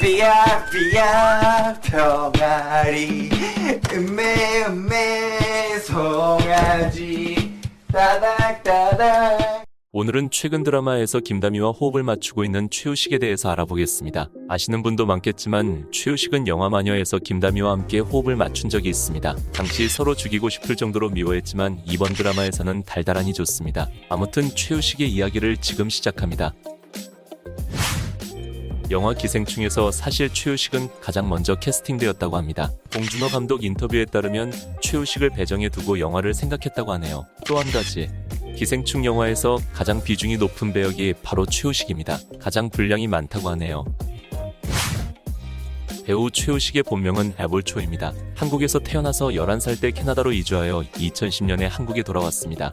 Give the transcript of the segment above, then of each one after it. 삐야 삐야 병아리 음메 음메 송아지 따닥따닥. 오늘은 최근 드라마에서 김다미와 호흡을 맞추고 있는 최우식에 대해서 알아보겠습니다. 아시는 분도 많겠지만 최우식은 영화 마녀에서 김다미와 함께 호흡을 맞춘 적이 있습니다. 당시 서로 죽이고 싶을 정도로 미워했지만 이번 드라마에서는 달달하니 좋습니다. 아무튼 최우식의 이야기를 지금 시작합니다. 영화 기생충에서 사실 최우식은 가장 먼저 캐스팅되었다고 합니다. 봉준호 감독 인터뷰에 따르면 최우식을 배정해 두고 영화를 생각했다고 하네요. 또 한 가지, 기생충 영화에서 가장 비중이 높은 배역이 바로 최우식입니다. 가장 분량이 많다고 하네요. 배우 최우식의 본명은 애볼초입니다. 한국에서 태어나서 11살 때 캐나다로 이주하여 2010년에 한국에 돌아왔습니다.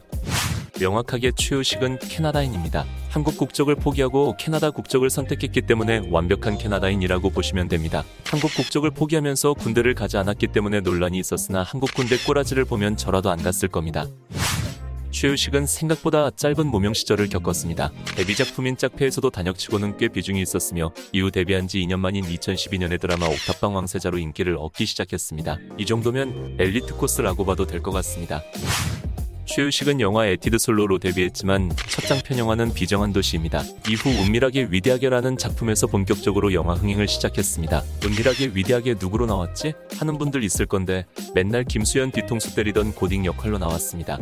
명확하게 최우식은 캐나다인입니다. 한국 국적을 포기하고 캐나다 국적을 선택했기 때문에 완벽한 캐나다인이라고 보시면 됩니다. 한국 국적을 포기하면서 군대를 가지 않았기 때문에 논란이 있었으나 한국 군대 꼬라지를 보면 저라도 안 갔을 겁니다. 최우식은 생각보다 짧은 무명 시절을 겪었습니다. 데뷔 작품인 짝패에서도 단역치고는 꽤 비중이 있었으며 이후 데뷔한 지 2년 만인 2012년에 드라마 옥탑방 왕세자로 인기를 얻기 시작했습니다. 이 정도면 엘리트 코스라고 봐도 될 것 같습니다. 최우식은 영화 에티드 솔로로 데뷔했지만 첫 장편 영화는 비정한 도시입니다. 이후 은밀하게 위대하게라는 작품에서 본격적으로 영화 흥행을 시작했습니다. 은밀하게 위대하게 누구로 나왔지? 하는 분들 있을 건데 맨날 김수현 뒤통수 때리던 고딩 역할로 나왔습니다.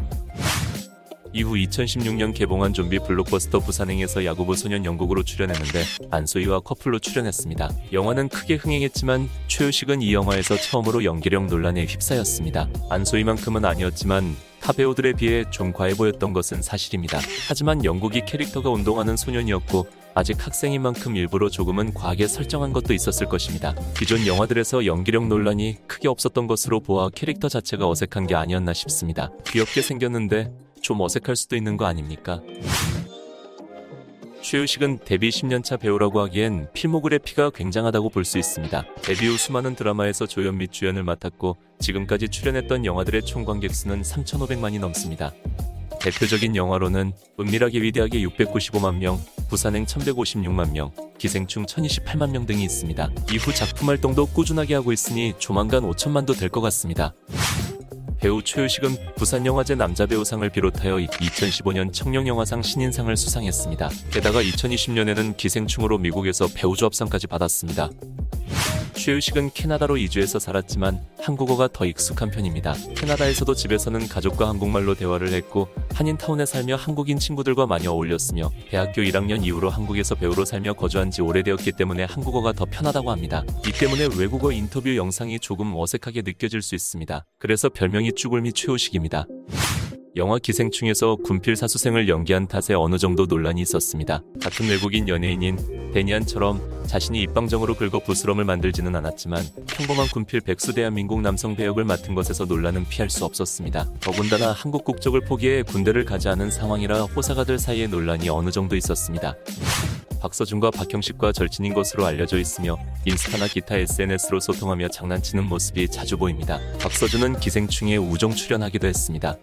이후 2016년 개봉한 좀비 블록버스터 부산행에서 야구부 소년 영국으로 출연했는데 안소희와 커플로 출연했습니다. 영화는 크게 흥행했지만 최우식은 이 영화에서 처음으로 연기력 논란에 휩싸였습니다. 안소희만큼은 아니었지만 타 배우들에 비해 좀 과해 보였던 것은 사실입니다. 하지만 영국이 캐릭터가 운동하는 소년이었고 아직 학생인 만큼 일부러 조금은 과하게 설정한 것도 있었을 것입니다. 기존 영화들에서 연기력 논란이 크게 없었던 것으로 보아 캐릭터 자체가 어색한 게 아니었나 싶습니다. 귀엽게 생겼는데 좀 어색할 수도 있는 거 아닙니까? 최우식은 데뷔 10년차 배우라고 하기엔 필모그래피가 굉장하다고 볼 수 있습니다. 데뷔 후 수많은 드라마에서 조연 및 주연을 맡았고 지금까지 출연했던 영화들의 총 관객 수는 3,500만이 넘습니다. 대표적인 영화로는 은밀하게 위대하게 695만 명, 부산행 1,156만 명, 기생충 1,028만 명 등이 있습니다. 이후 작품 활동도 꾸준하게 하고 있으니 조만간 5천만도 될 것 같습니다. 배우 최우식은 부산영화제 남자배우상을 비롯하여 2015년 청룡영화상 신인상을 수상했습니다. 게다가 2020년에는 기생충으로 미국에서 배우조합상까지 받았습니다. 최우식은 캐나다로 이주해서 살았지만 한국어가 더 익숙한 편입니다. 캐나다에서도 집에서는 가족과 한국말로 대화를 했고 한인타운에 살며 한국인 친구들과 많이 어울렸으며 대학교 1학년 이후로 한국에서 배우로 살며 거주한 지 오래되었기 때문에 한국어가 더 편하다고 합니다. 이 때문에 외국어 인터뷰 영상이 조금 어색하게 느껴질 수 있습니다. 그래서 별명이 쭈굴미 최우식입니다. 영화 기생충에서 군필 사수생을 연기한 탓에 어느 정도 논란이 있었습니다. 같은 외국인 연예인인 데니안처럼 자신이 입방정으로 긁어 부스럼을 만들지는 않았지만 평범한 군필 백수 대한민국 남성 배역을 맡은 것에서 논란은 피할 수 없었습니다. 더군다나 한국 국적을 포기해 군대를 가지 않은 상황이라 호사가들 사이의 논란이 어느 정도 있었습니다. 박서준과 박형식과 절친인 것으로 알려져 있으며 인스타나 기타 SNS로 소통하며 장난치는 모습이 자주 보입니다. 박서준은 기생충에 우정 출연하기도 했습니다.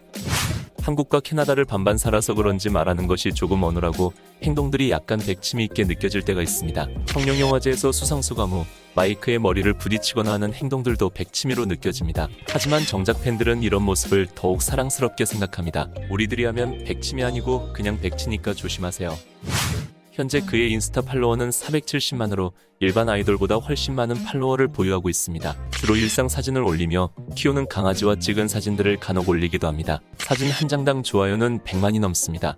한국과 캐나다를 반반 살아서 그런지 말하는 것이 조금 어눌하고 행동들이 약간 백치미 있게 느껴질 때가 있습니다. 청룡영화제에서 수상소감 후 마이크에 머리를 부딪히거나 하는 행동들도 백치미로 느껴집니다. 하지만 정작 팬들은 이런 모습을 더욱 사랑스럽게 생각합니다. 우리들이 하면 백치미 아니고 그냥 백치니까 조심하세요. 현재 그의 인스타 팔로워는 470만으로 일반 아이돌보다 훨씬 많은 팔로워를 보유하고 있습니다. 주로 일상 사진을 올리며 키우는 강아지와 찍은 사진들을 간혹 올리기도 합니다. 사진 한 장당 좋아요는 100만이 넘습니다.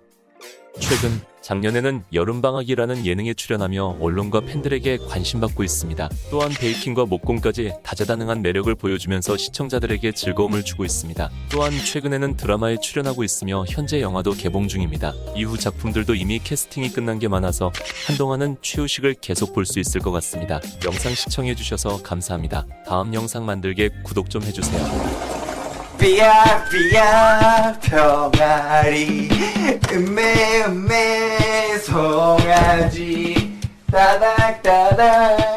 최근 작년에는 여름방학이라는 예능에 출연하며 언론과 팬들에게 관심받고 있습니다. 또한 베이킹과 목공까지 다재다능한 매력을 보여주면서 시청자들에게 즐거움을 주고 있습니다. 또한 최근에는 드라마에 출연하고 있으며 현재 영화도 개봉 중입니다. 이후 작품들도 이미 캐스팅이 끝난 게 많아서 한동안은 최우식을 계속 볼 수 있을 것 같습니다. 영상 시청해주셔서 감사합니다. 다음 영상 만들게 구독 좀 해주세요. 삐야 삐야 병아리 음메 음메 송아지 따닥따닥.